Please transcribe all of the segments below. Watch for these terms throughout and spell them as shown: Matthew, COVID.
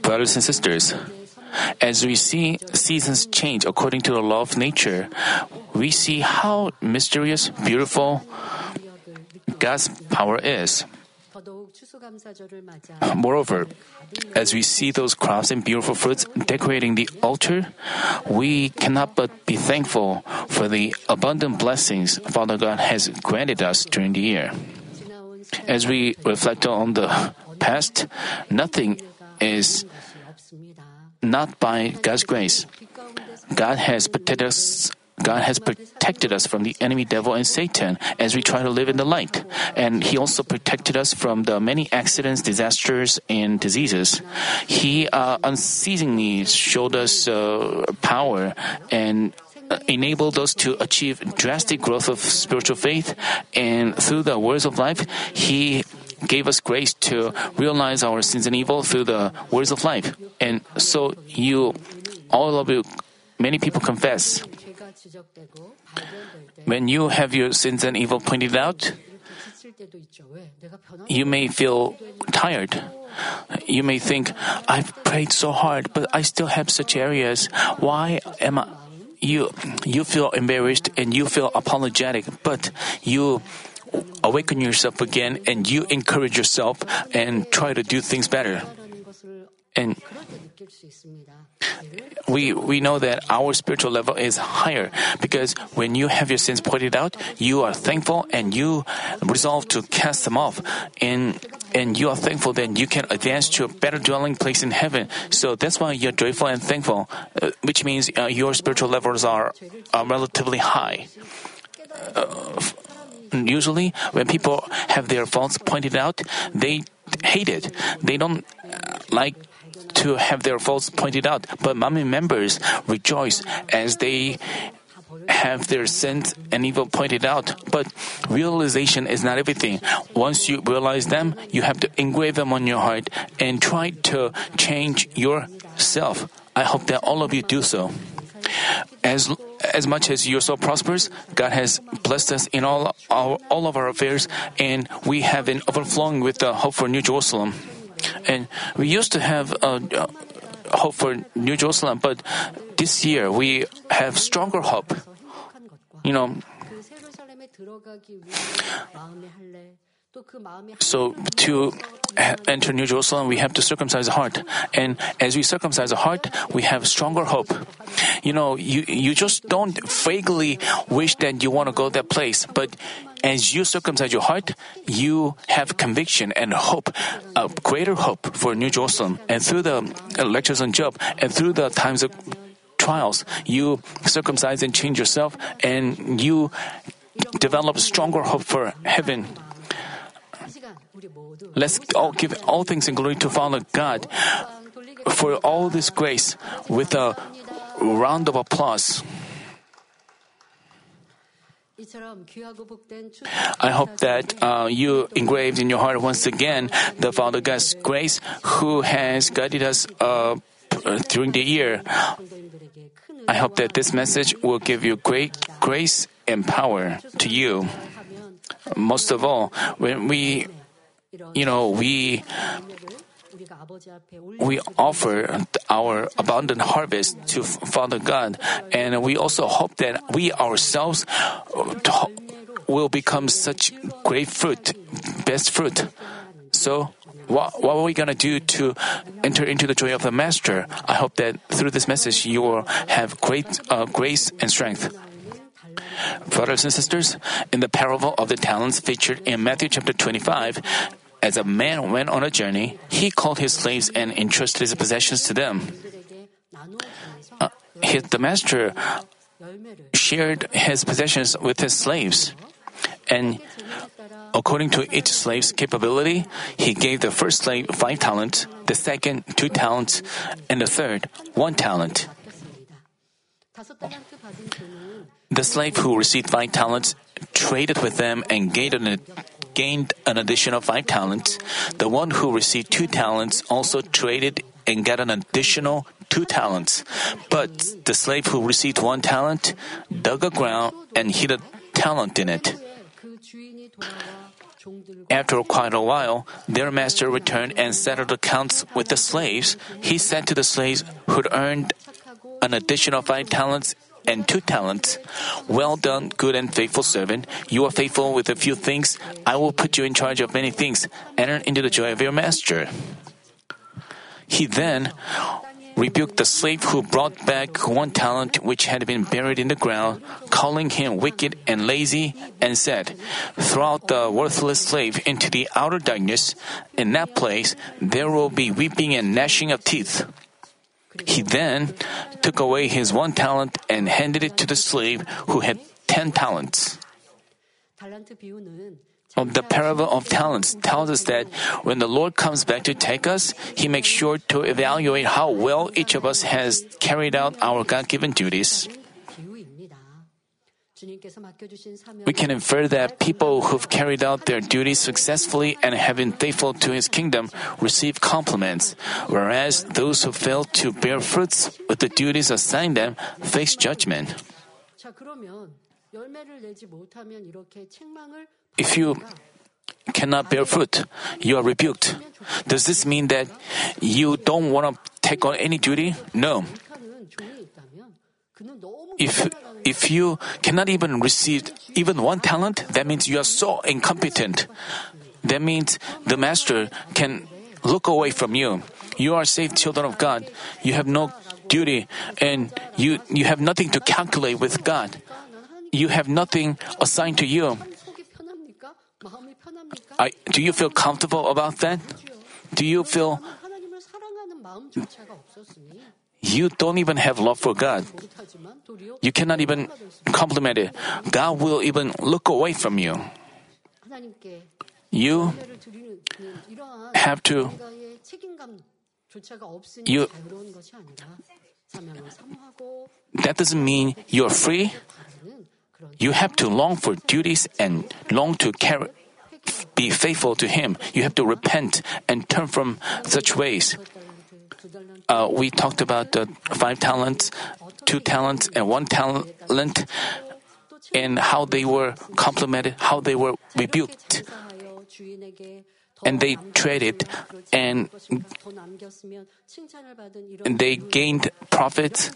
Brothers and sisters, as we see seasons change according to the law of nature, we see how mysterious, beautiful God's power is. Moreover, as we see those crops and beautiful fruits decorating the altar, we cannot but be thankful for the abundant blessings Father God has granted us during the year. As we reflect on the past, nothing is not by God's grace. God has protected us from the enemy devil and Satan as we try to live in the light. And He also protected us from the many accidents, disasters, and diseases. He unceasingly showed us power and enabled us to achieve drastic growth of spiritual faith. And through the words of life, He gave us grace to realize our sins and evil through the words of life. And so many people confess. When you have your sins and evil pointed out, you may feel tired. You may think, I've prayed so hard, but I still have such areas. Why am I? You feel embarrassed and you feel apologetic, but you awaken yourself again and you encourage yourself and try to do things better. And we know that our spiritual level is higher because when you have your sins pointed out, you are thankful and you resolve to cast them off. And you are thankful that you can advance to a better dwelling place in heaven. So that's why you're joyful and thankful, which means your spiritual levels are relatively high. Usually, when people have their faults pointed out, they hate it. They don't like to have their faults pointed out, but mommy members rejoice as they have their sins and evil pointed out. But realization is not everything. Once you realize them, you have to engrave them on your heart and try to change yourself. I hope that all of you do so. As much as your soul prospers, God has blessed us in all of our affairs, and we have been overflowing with the hope for New Jerusalem. And we used to have hope for New Jerusalem, but this year we have stronger hope. So to enter New Jerusalem, we have to circumcise the heart. And as we circumcise the heart, we have stronger hope. You just don't vaguely wish that you want to go that place, but as you circumcise your heart, you have conviction and hope, a greater hope for New Jerusalem. And through the lectures on Job and through the times of trials, you circumcise and change yourself, and you develop stronger hope for heaven. Let's all give all things in glory to Father God for all this grace with a round of applause. I hope that you engraved in your heart once again the Father God's grace who has guided us during the year. I hope that this message will give you great grace and power to you. Most of all, when we offer our abundant harvest to Father God, and we also hope that we ourselves will become such great fruit, best fruit. So what are we going to do to enter into the joy of the Master? I hope that through this message you will have great grace and strength. Brothers and sisters, in the parable of the talents featured in Matthew chapter 25, as a man went on a journey, he called his slaves and entrusted his possessions to them. The master shared his possessions with his slaves. And according to each slave's capability, he gave the first slave 5 talents, the second 2 talents, and the third 1 talent. The slave who received 5 talents traded with them and gained an additional 5 talents. The one who received 2 talents also traded and got an additional 2 talents. But the slave who received 1 talent dug a ground and hid a talent in it. After quite a while, their master returned and settled accounts with the slaves. He said to the slaves who'd earned an additional 5 talents and 2 talents, "Well done, good and faithful servant. You are faithful with a few things. I will put you in charge of many things. Enter into the joy of your master." He then rebuked the slave who brought back 1 talent which had been buried in the ground, calling him wicked and lazy, and said, "Throw out the worthless slave into the outer darkness. In that place there will be weeping and gnashing of teeth." He then took away his 1 talent and handed it to the slave who had 10 talents. The parable of talents tells us that when the Lord comes back to take us, He makes sure to evaluate how well each of us has carried out our God-given duties. We can infer that people who've carried out their duties successfully and have been faithful to His kingdom receive compliments, whereas those who fail to bear fruits with the duties assigned them face judgment. If you cannot bear fruit, you are rebuked. Does this mean that you don't want to take on any duty? No. If you cannot even receive even 1 talent, that means you are so incompetent. That means the master can look away from you. You are saved children of God. You have no duty, and you have nothing to calculate with God. You have nothing assigned to you. Do you feel comfortable about that? Do you feel you don't even have love for God? You cannot even compliment it. God will even look away from you. That doesn't mean you're free. You have to long for duties and long to be faithful to Him. You have to repent and turn from such ways. We talked about 5 talents, 2 talents, and 1 talent, and how they were complimented, how they were rebuked, and they traded, and they gained profits.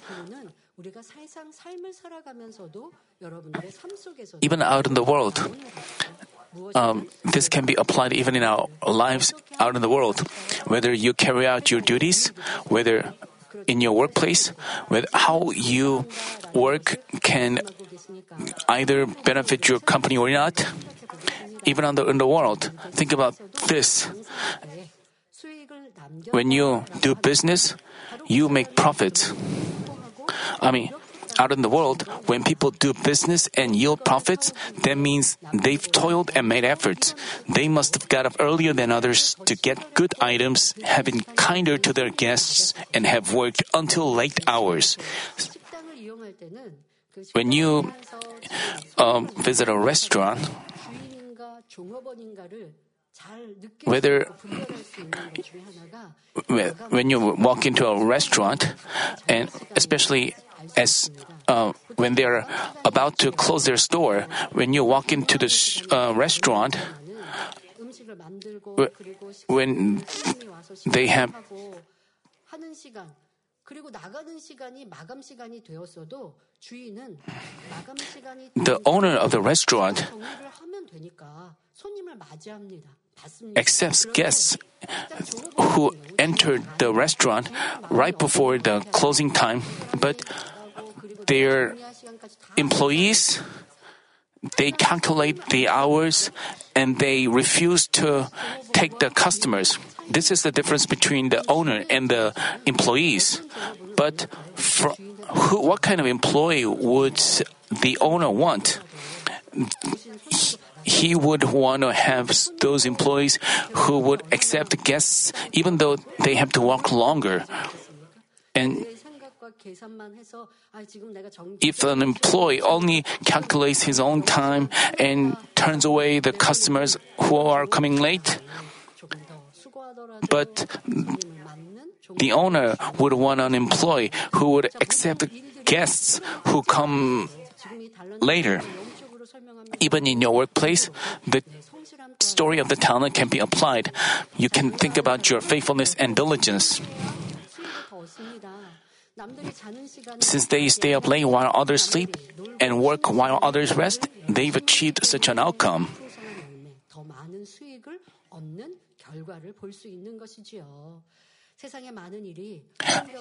Even out in the world, this can be applied even in our lives out in the world. Whether you carry out your duties, whether in your workplace, with how you work can either benefit your company or not. Even in the world, think about this. When you do business, you make profits. Out in the world, when people do business and yield profits, that means they've toiled and made efforts. They must have got up earlier than others to get good items, have been kinder to their guests, and have worked until late hours. When you visit a restaurant, when you walk into a restaurant, and especially as when they're about to close their store, when you walk into the restaurant, when they have the owner of the restaurant accepts guests who entered the restaurant right before the closing time, but their employees, they calculate the hours and they refuse to take the customers. This is the difference between the owner and the employees. But what kind of employee would the owner want? He would want to have those employees who would accept guests even though they have to walk longer. And if an employee only calculates his own time and turns away the customers who are coming late, but the owner would want an employee who would accept guests who come later. Even in your workplace, the story of the talent can be applied. You can think about your faithfulness and diligence. Since they stay up late while others sleep and work while others rest, they've achieved such an outcome.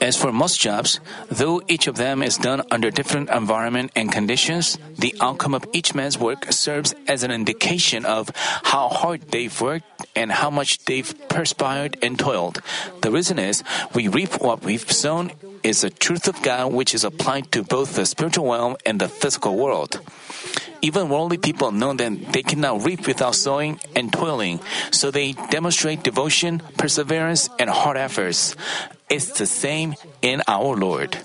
As for most jobs, though each of them is done under different environment and conditions, the outcome of each man's work serves as an indication of how hard they've worked and how much they've perspired and toiled. The reason is, we reap what we've sown is the truth of God which is applied to both the spiritual realm and the physical world. Even worldly people know that they cannot reap without sowing and toiling, so they demonstrate devotion, perseverance, and hard efforts. It's the same in our Lord.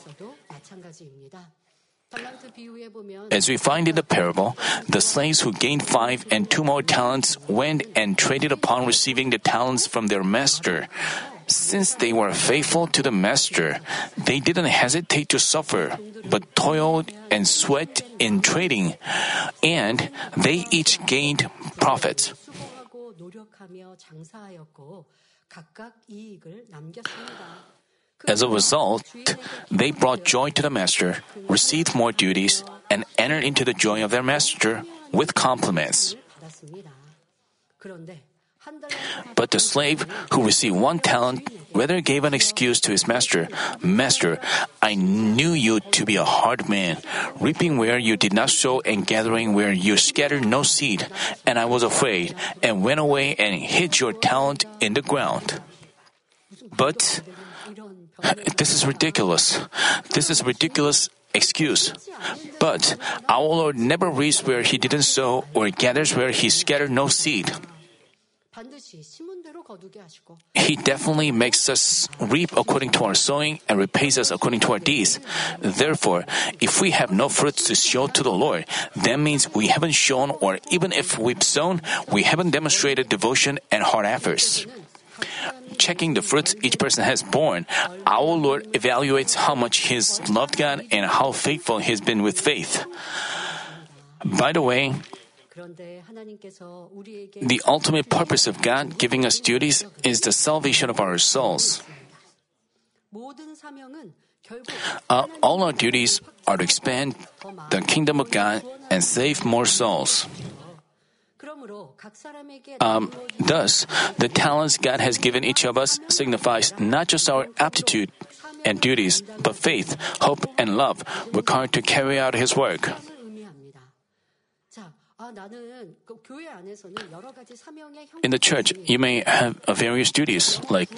As we find in the parable, the slaves who gained 5 and 2 more talents went and traded upon receiving the talents from their master. Since they were faithful to the master, they didn't hesitate to suffer, but toiled and sweat in trading, and they each gained profits. As a result, they brought joy to the master, received more duties, and entered into the joy of their master with compliments. But the slave who received 1 talent rather gave an excuse to his master. "Master, I knew you to be a hard man, reaping where you did not sow and gathering where you scattered no seed, and I was afraid and went away and hid your talent in the ground." But this is ridiculous excuse. But our Lord never reaps where he didn't sow or gathers where he scattered no seed. He definitely makes us reap according to our sowing and repays us according to our deeds. Therefore, if we have no fruits to show to the Lord, that means we haven't shown, or even if we've sown, we haven't demonstrated devotion and hard efforts. Checking the fruits each person has borne, our Lord evaluates how much he's loved God and how faithful he's been with faith. By the way, the ultimate purpose of God giving us duties is the salvation of our souls. All our duties are to expand the kingdom of God and save more souls. Thus, the talents God has given each of us signifies not just our aptitude and duties, but faith, hope, and love required to carry out His work. In the church, you may have various duties, like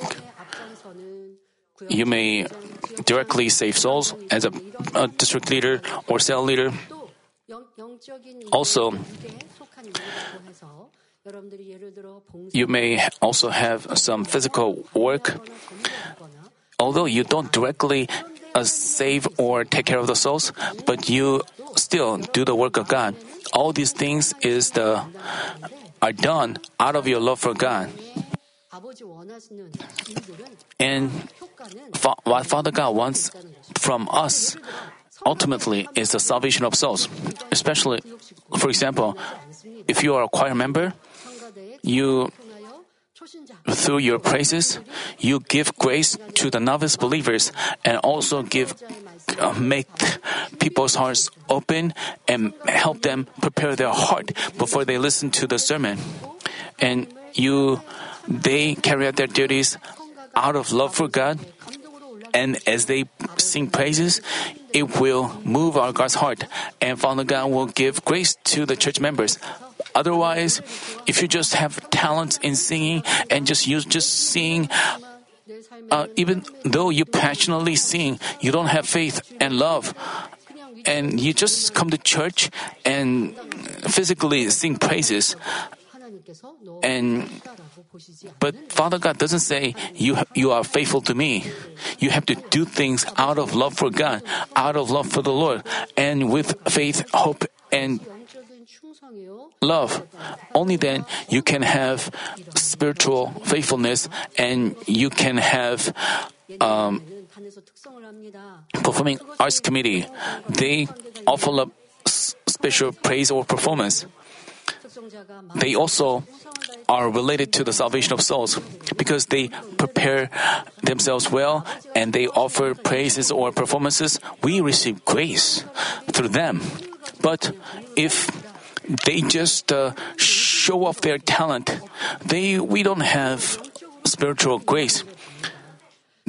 you may directly save souls as a district leader or cell leader. Also, you may also have some physical work. Although you don't directly save or take care of the souls, but you still do the work of God. All these things are done out of your love for God. And what Father God wants from us ultimately is the salvation of souls. Especially, for example, if you are a choir member, through your praises, you give grace to the novice believers and also make people's hearts open and help them prepare their heart before they listen to the sermon. And they carry out their duties out of love for God. And as they sing praises, it will move our God's heart, and Father God will give grace to the church members. Otherwise, if you just have talents in singing and just sing, even though you passionately sing, you don't have faith and love, and you just come to church and physically sing praises. But Father God doesn't say, you are faithful to me. You have to do things out of love for God, out of love for the Lord, and with faith, hope, and love. Only then you can have spiritual faithfulness, and you can have performing arts committee. They offer up special praise or performance. they also are related to the salvation of souls because they prepare themselves well and they offer praises or performances. We receive grace through them. But if they just show off their talent, we don't have spiritual grace.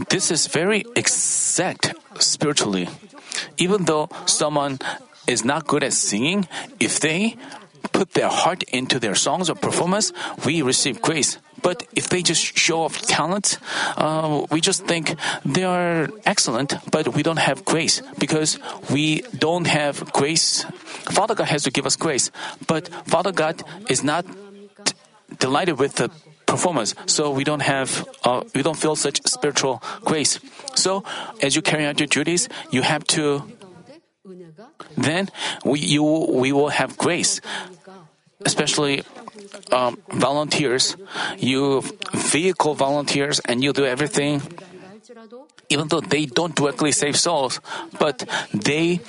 This is very exact spiritually. Even though someone is not good at singing, if they put their heart into their songs or performance, we receive grace. But if they just show off talent, we just think they are excellent, but we don't have grace because we don't have grace. Father God has to give us grace, but Father God is not delighted with the performance, so we don't feel such spiritual grace. So as you carry out your duties, you have to. Then we will have grace, especially volunteers. You vehicle volunteers and you do everything, even though they don't directly save souls, but they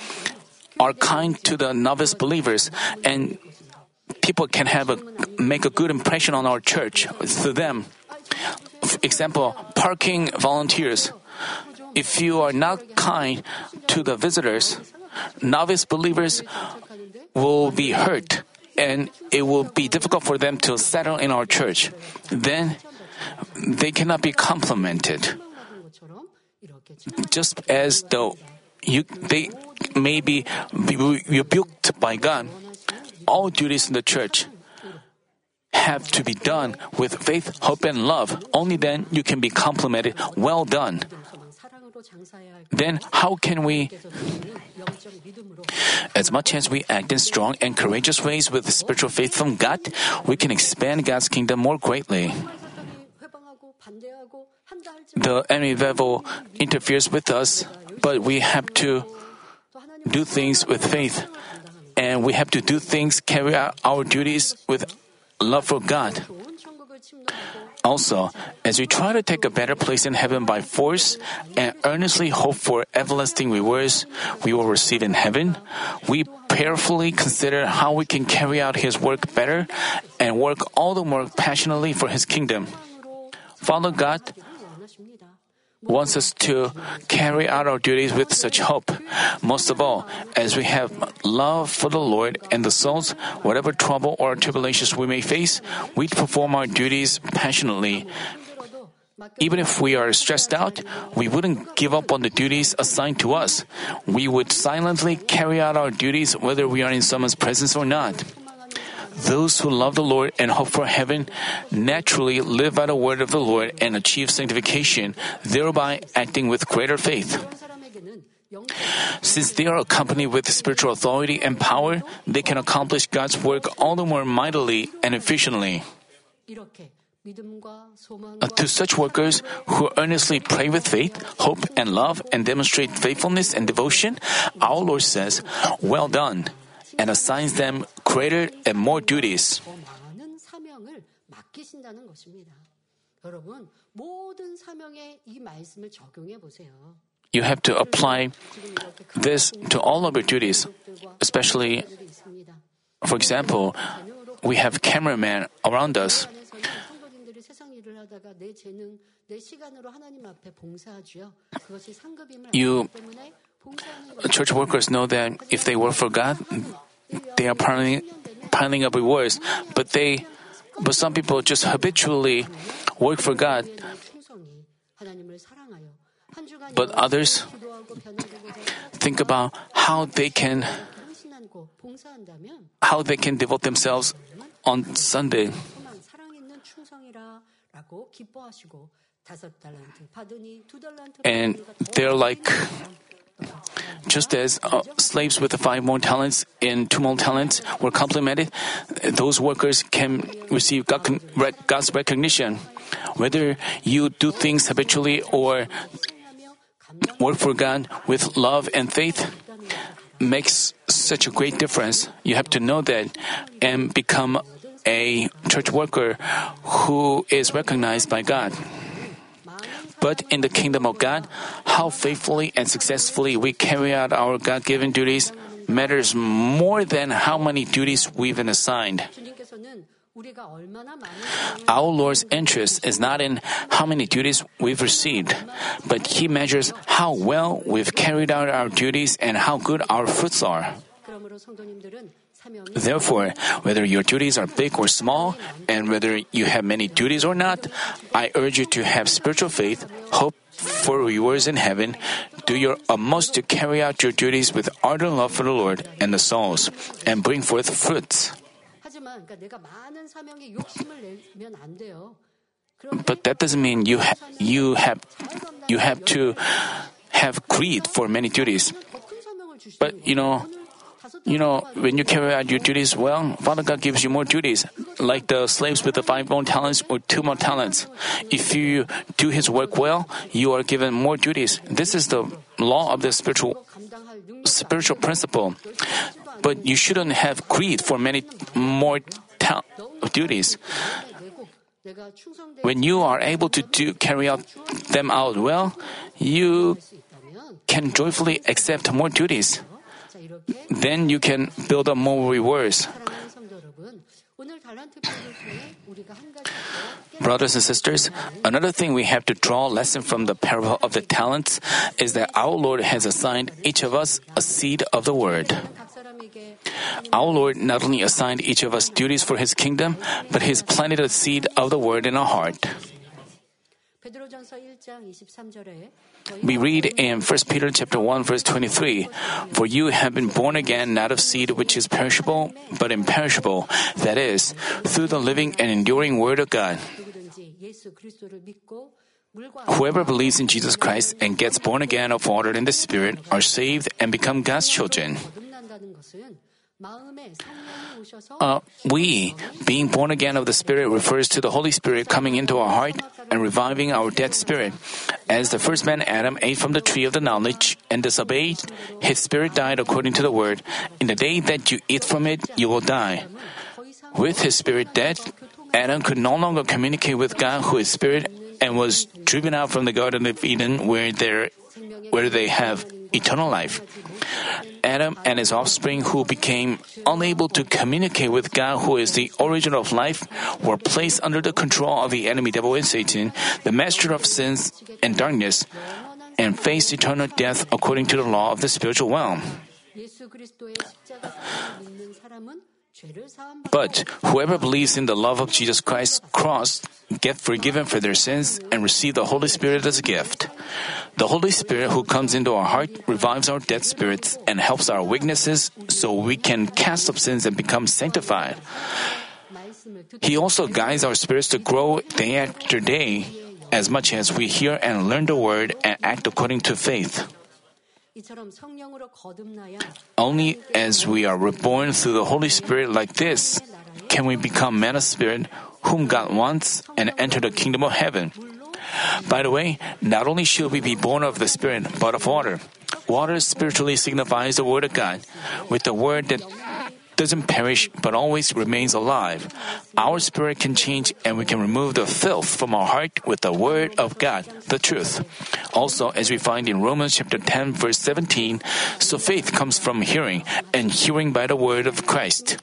are kind to the novice believers, and people can make a good impression on our church through them. For example, parking volunteers. If you are not kind to the visitors, novice believers will be hurt and it will be difficult for them to settle in our church. Then they cannot be complimented. Just as though they may be rebuked by God, all duties in the church have to be done with faith, hope, and love. Only then you can be complimented. Well done. Then how can we, as much as we act in strong and courageous ways with spiritual faith from God, we can expand God's kingdom more greatly. The enemy devil interferes with us, but we have to do things with faith, and we have to do things, carry out our duties with love for God. Also, as we try to take a better place in heaven by force and earnestly hope for everlasting rewards we will receive in heaven, we prayerfully consider how we can carry out His work better and work all the more passionately for His kingdom. Father God wants us to carry out our duties with such hope. Most of all, as we have love for the Lord and the souls, whatever trouble or tribulations we may face, we perform our duties passionately. Even if we are stressed out, we wouldn't give up on the duties assigned to us. We would silently carry out our duties whether we are in someone's presence or not. Those who love the Lord and hope for heaven naturally live by the word of the Lord and achieve sanctification, thereby acting with greater faith. Since they are accompanied with spiritual authority and power, they can accomplish God's work all the more mightily and efficiently. To such workers who earnestly pray with faith, hope, and love, and demonstrate faithfulness and devotion, our Lord says, "Well done," and assigns them greater and more duties. You have to apply this to all of your duties, especially, for example, we have cameramen around us. Church workers know that if they work for God, they are piling up rewards. But some people just habitually work for God. But others think about how they can devote themselves on Sunday. And they're like, just as slaves with 5 more talents and 2 more talents were complimented, those workers can receive God's recognition. Whether you do things habitually or work for God with love and faith makes such a great difference. You have to know that and become a church worker who is recognized by God. But in the kingdom of God, how faithfully and successfully we carry out our God-given duties matters more than how many duties we've been assigned. Our Lord's interest is not in how many duties we've received, but He measures how well we've carried out our duties and how good our fruits are. Therefore, whether your duties are big or small, and whether you have many duties or not, I urge you to have spiritual faith, hope for rewards in heaven. Do your utmost to carry out your duties with ardent love for the Lord and the souls, and bring forth fruits. But that doesn't mean you have to have greed for many duties. But when you carry out your duties well, Father God gives you more duties, like the slaves with the 5 more talents or 2 more talents. If you do His work well, you are given more duties. This is the law of the spiritual principle. But you shouldn't have greed for many more duties. When you are able to carry them out well, you can joyfully accept more duties. Then you can build up more rewards. Brothers and sisters, another thing we have to draw a lesson from the parable of the talents is that our Lord has assigned each of us a seed of the word. Our Lord not only assigned each of us duties for His kingdom, but He's planted a seed of the word in our heart. We read in 1 Peter chapter 1, verse 23, "For you have been born again, not of seed which is perishable, but imperishable, that is, through the living and enduring word of God." Whoever believes in Jesus Christ and gets born again of water and the Spirit are saved and become God's children. We, being born again of the Spirit, refers to the Holy Spirit coming into our heart and reviving our dead spirit. As the first man Adam ate from the tree of the knowledge and disobeyed, his spirit died according to the word. In the day that you eat from it, you will die. With his spirit dead, Adam could no longer communicate with God, who is spirit, and was driven out from the Garden of Eden where they have eternal life. Adam and his offspring, who became unable to communicate with God, who is the origin of life, were placed under the control of the enemy devil and Satan, the master of sins and darkness, and faced eternal death according to the law of the spiritual realm. But whoever believes in the love of Jesus Christ's cross get forgiven for their sins and receive the Holy Spirit as a gift. The Holy Spirit who comes into our heart revives our dead spirits and helps our weaknesses so we can cast off sins and become sanctified. He also guides our spirits to grow day after day as much as we hear and learn the Word and act according to faith. Only as we are reborn through the Holy Spirit like this can we become men of spirit whom God wants and enter the kingdom of heaven. By the way, not only should we be born of the Spirit, but of water. Water spiritually signifies the Word of God. With the Word that doesn't perish but always remains alive, our spirit can change and we can remove the filth from our heart with the Word of God, the truth. Also, as we find in Romans chapter 10, verse 17, so faith comes from hearing, and hearing by the Word of Christ.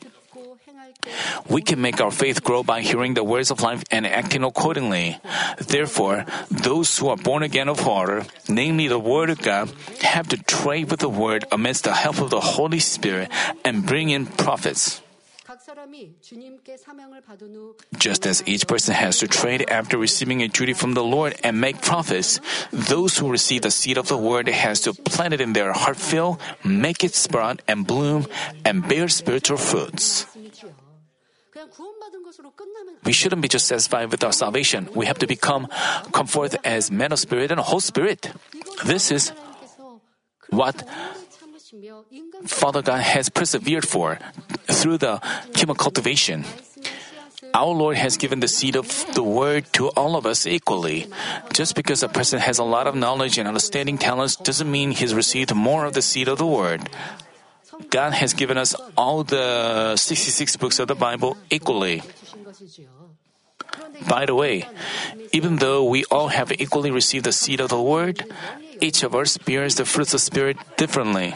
We can make our faith grow by hearing the words of life and acting accordingly. Therefore, those who are born again of water, namely the Word of God, have to trade with the Word amidst the help of the Holy Spirit and bring in profits. Just as each person has to trade after receiving a duty from the Lord and make profits, those who receive the seed of the Word has to plant it in their heart field, make it sprout and bloom, and bear spiritual fruits. We shouldn't be just satisfied with our salvation. We have to come forth as men of spirit and whole spirit. This is what Father God has persevered for through the human cultivation. Our Lord has given the seed of the Word to all of us equally. Just because a person has a lot of knowledge and understanding talents doesn't mean he's received more of the seed of the Word. God has given us all the 66 books of the Bible equally. By the way, even though we all have equally received the seed of the Word, each of us bears the fruits of the Spirit differently.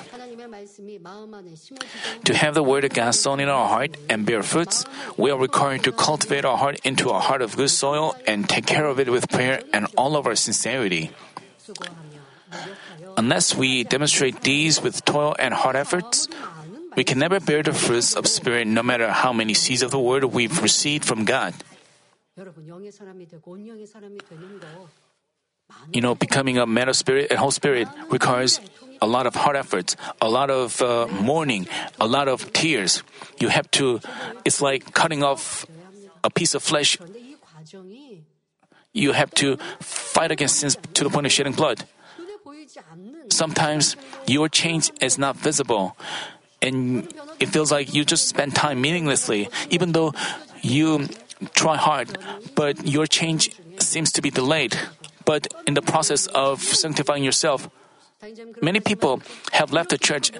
To have the Word of God sown in our heart and bear fruits, we are required to cultivate our heart into a heart of good soil and take care of it with prayer and all of our sincerity. Unless we demonstrate these with toil and hard efforts, we can never bear the fruits of Spirit no matter how many seeds of the Word we've received from God. Becoming a man of spirit and whole spirit requires a lot of hard efforts, a lot of mourning, a lot of tears. You have to, it's like cutting off a piece of flesh. You have to fight against sins to the point of shedding blood. Sometimes your change is not visible, and it feels like you just spend time meaninglessly, even though you try hard, but your change seems to be delayed. But in the process of sanctifying yourself, many people have left the church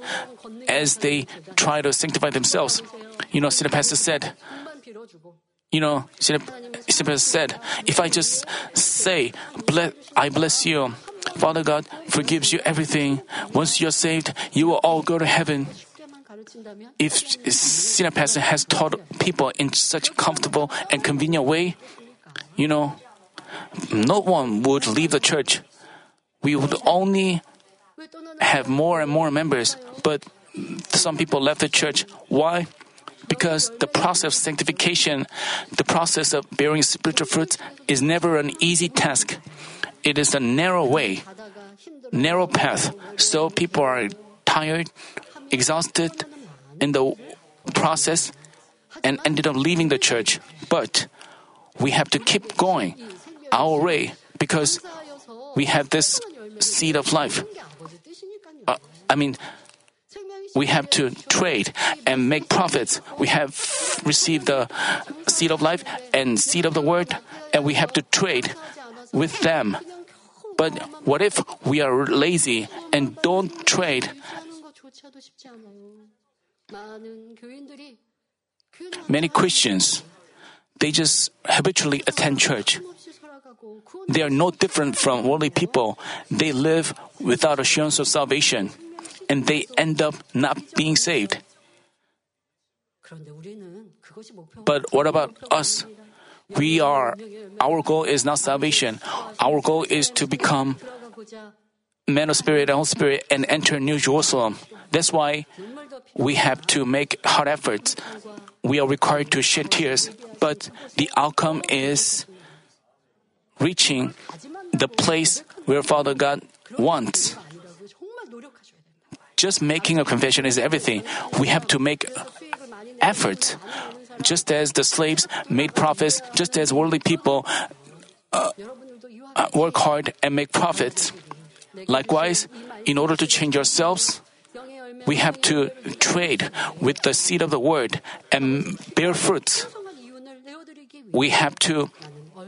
as they try to sanctify themselves. Senior pastor said, if I just say, I bless you, Father God forgives you everything. Once you're saved, you will all go to heaven. If senior pastor has taught people in such comfortable and convenient way, no one would leave the church. We would only have more and more members, but some people left the church. Why? Because the process of sanctification, the process of bearing spiritual fruits, is never an easy task. It is a narrow way, narrow path. So people are tired, exhausted in the process, and ended up leaving the church. But we have to keep going our way because we have this seed of life. We have to trade and make profits. We have received the seed of life and seed of the word, and we have to trade with them. But what if we are lazy and don't trade? Many Christians, they just habitually attend church. They are no different from worldly people. They live without assurance of salvation, and they end up not being saved. But what about us? Our goal is not salvation. Our goal is to become men of spirit and whole spirit and enter New Jerusalem. That's why we have to make hard efforts. We are required to shed tears, but the outcome is reaching the place where Father God wants. Just making a confession is everything. We have to make effort. Just as the slaves made profits, just as worldly people work hard and make profits. Likewise, in order to change ourselves, we have to trade with the seed of the word and bear fruits. We have to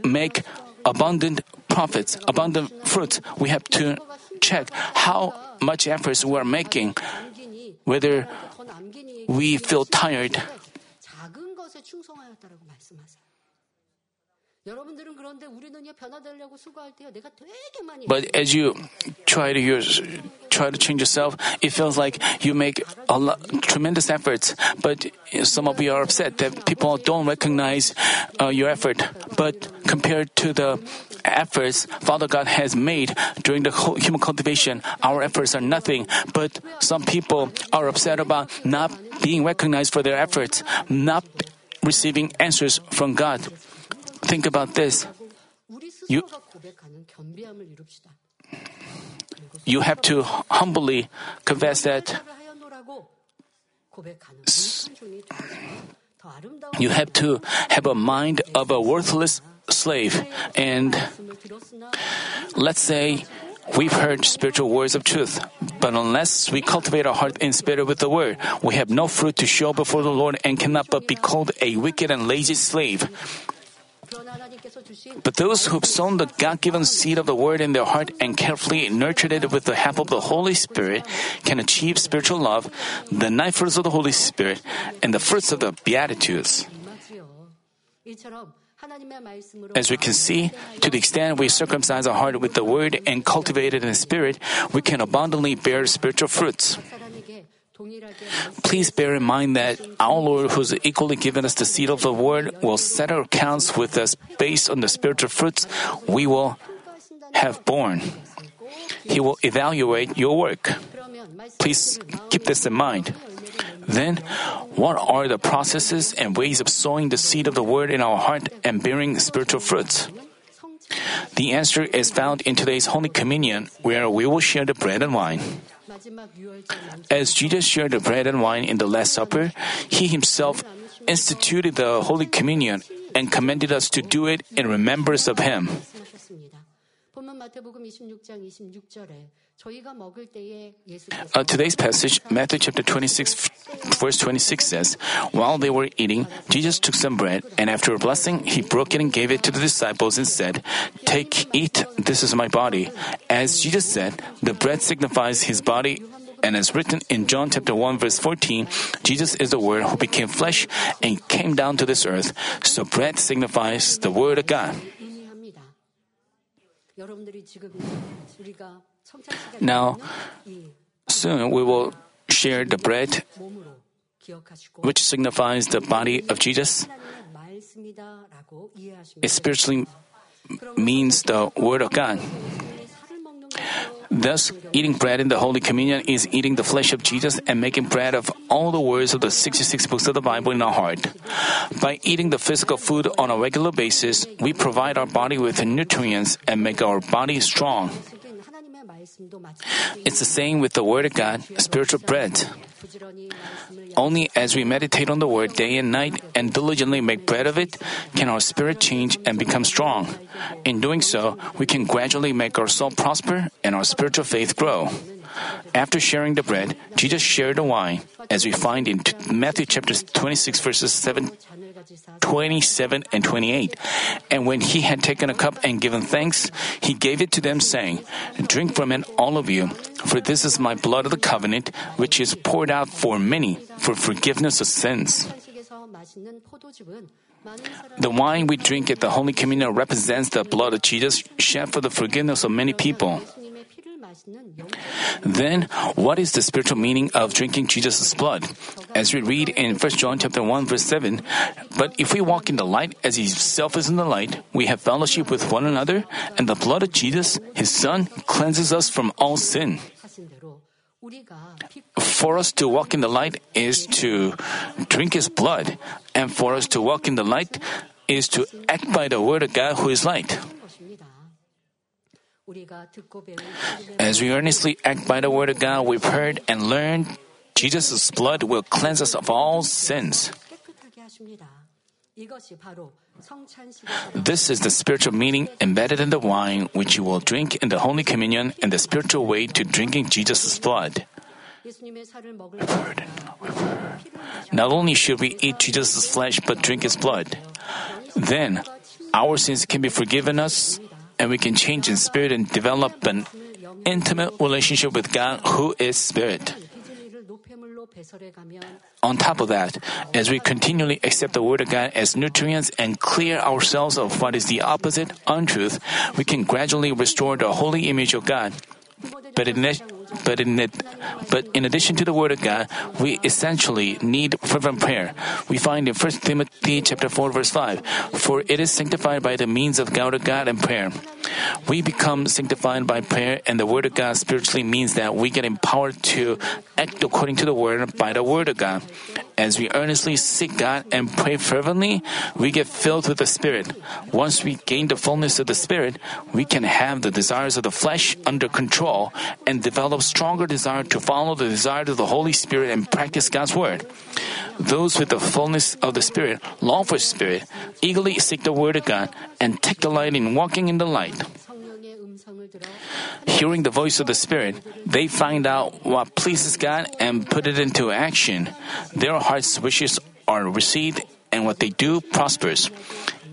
make abundant profits, abundant fruits. We have to check how much efforts we are making, whether we feel tired. But as you try to change yourself, it feels like you make tremendous efforts. But some of you are upset that people don't recognize your effort. But compared to the efforts Father God has made during the human cultivation, our efforts are nothing. But some people are upset about not being recognized for their efforts, not receiving answers from God. Think about this. You have to humbly confess that you have to have a mind of a worthless slave. And let's say we've heard spiritual words of truth, but unless we cultivate our heart in spirit with the word, we have no fruit to show before the Lord and cannot but be called a wicked and lazy slave. But those who've sown the God-given seed of the Word in their heart and carefully nurtured it with the help of the Holy Spirit can achieve spiritual love, the nine fruits of the Holy Spirit, and the fruits of the Beatitudes. As we can see, to the extent we circumcise our heart with the Word and cultivate it in the Spirit, we can abundantly bear spiritual fruits. Please bear in mind that our Lord, who's equally given us the seed of the word, will settle accounts with us based on the spiritual fruits we will have borne. He will evaluate your work. Please keep this in mind. Then, what are the processes and ways of sowing the seed of the word in our heart and bearing spiritual fruits? The answer is found in today's Holy Communion, where we will share the bread and wine. As Jesus shared the bread and wine in the Last Supper, He Himself instituted the Holy Communion and commanded us to do it in remembrance of Him. Today's passage, Matthew chapter 26, verse 26 says, "While they were eating, Jesus took some bread, and after a blessing, He broke it and gave it to the disciples and said, 'Take, eat, this is my body.'" As Jesus said, the bread signifies His body, and as written in John chapter 1, verse 14, Jesus is the Word who became flesh and came down to this earth, so bread signifies the Word of God. Now, soon we will share the bread, which signifies the body of Jesus. It spiritually means the Word of God. Thus, eating bread in the Holy Communion is eating the flesh of Jesus and making bread of all the words of the 66 books of the Bible in our heart. By eating the physical food on a regular basis, we provide our body with nutrients and make our body strong. It's the same with the Word of God, spiritual bread. Only as we meditate on the Word day and night and diligently make bread of it, can our spirit change and become strong. In doing so, we can gradually make our soul prosper and our spiritual faith grow. After sharing the bread, Jesus shared the wine, as we find in Matthew chapter 26, verses 27 and 28. "And when He had taken a cup and given thanks, He gave it to them, saying, 'Drink from it, all of you, for this is my blood of the covenant, which is poured out for many for forgiveness of sins.'" The wine we drink at the Holy Communion represents the blood of Jesus shed for the forgiveness of many people. Then, what is the spiritual meaning of drinking Jesus' blood? As we read in 1 John chapter 1, verse 7, "But if we walk in the light as He Himself is in the light, we have fellowship with one another, and the blood of Jesus, His Son, cleanses us from all sin." For us to walk in the light is to drink His blood, and for us to walk in the light is to act by the Word of God who is light. As we earnestly act by the Word of God we've heard and learned, Jesus' blood will cleanse us of all sins. This is the spiritual meaning embedded in the wine which you will drink in the Holy Communion and the spiritual way to drinking Jesus' blood. Not only should we eat Jesus' flesh but drink His blood. Then, our sins can be forgiven us, and we can change in spirit and develop an intimate relationship with God who is Spirit. On top of that, as we continually accept the Word of God as nutrients and clear ourselves of what is the opposite, untruth, we can gradually restore the holy image of God. But in addition to the Word of God, we essentially need fervent prayer. We find in 1 Timothy chapter 4, verse 5, "For it is sanctified by the means of God and prayer." We become sanctified by prayer, and the Word of God spiritually means that we get empowered to act according to the Word by the Word of God. As we earnestly seek God and pray fervently, we get filled with the Spirit. Once we gain the fullness of the Spirit, we can have the desires of the flesh under control and develop stronger desire to follow the desire of the Holy Spirit and practice God's Word. Those with the fullness of the Spirit long for Spirit, eagerly seek the Word of God, and take delight in walking in the light. Hearing the voice of the Spirit, they find out what pleases God and put it into action. Their heart's wishes are received, and what they do prospers.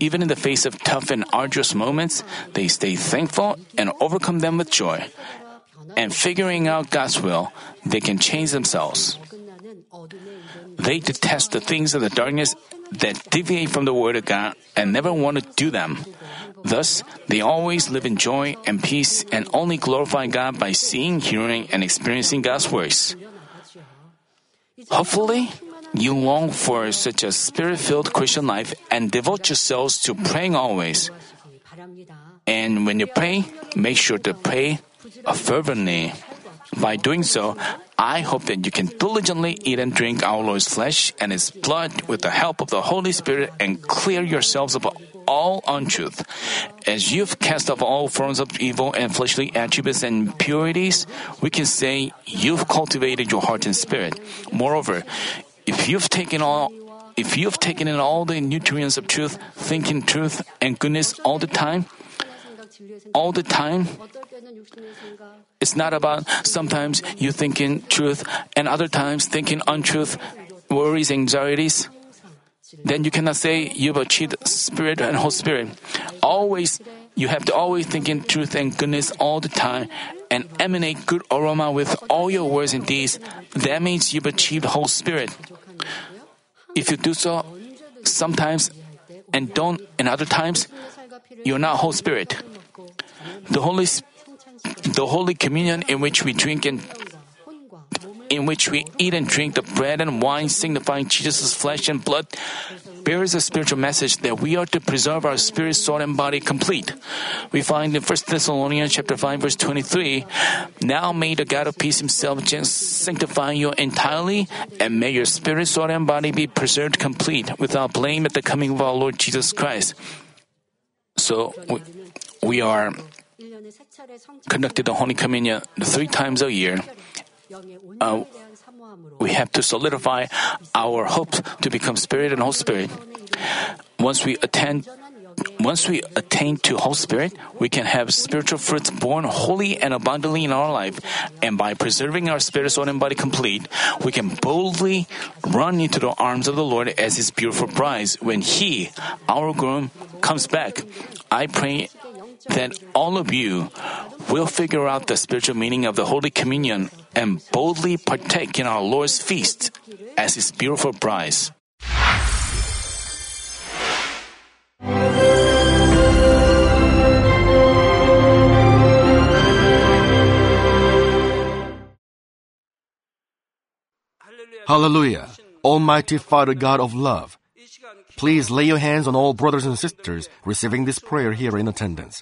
Even in the face of tough and arduous moments, they stay thankful and overcome them with joy. And figuring out God's will, they can change themselves. They detest the things of the darkness that deviate from the Word of God and never want to do them. Thus, they always live in joy and peace and only glorify God by seeing, hearing, and experiencing God's works. Hopefully, you long for such a spirit-filled Christian life and devote yourselves to praying always. And when you pray, make sure to pray fervently. By doing so, I hope that you can diligently eat and drink our Lord's flesh and His blood with the help of the Holy Spirit and clear yourselves of all untruth. As you've cast off all forms of evil and fleshly attributes and impurities, we can say you've cultivated your heart and spirit. Moreover, if you've taken in all the nutrients of truth, thinking truth and goodness all the time, it's not about sometimes you thinking truth and other times thinking untruth, worries, anxieties. Then you cannot say you've achieved spirit and whole spirit. Always, you have to always think in truth and goodness all the time and emanate good aroma with all your words and deeds. That means you've achieved whole spirit. If you do so sometimes and don't in other times, you're not whole spirit. The Holy Communion in which we eat and drink the bread and wine signifying Jesus' flesh and blood bears a spiritual message that we are to preserve our spirit, soul, and body complete. We find in 1 Thessalonians chapter 5, verse 23, "Now may the God of peace himself sanctify you entirely, and may your spirit, soul, and body be preserved complete without blame at the coming of our Lord Jesus Christ." So we are conducted the Holy Communion 3 times a year. We have to solidify our hope to become spirit and whole spirit. Once we attain to whole spirit, we can have spiritual fruits born wholly and abundantly in our life. And by preserving our spirit, soul, and body complete, we can boldly run into the arms of the Lord as His beautiful bride when He, our groom, comes back. I pray that all of you will figure out the spiritual meaning of the Holy Communion and boldly partake in our Lord's feast as His beautiful bride. Hallelujah! Almighty Father God of love, please lay your hands on all brothers and sisters receiving this prayer here in attendance.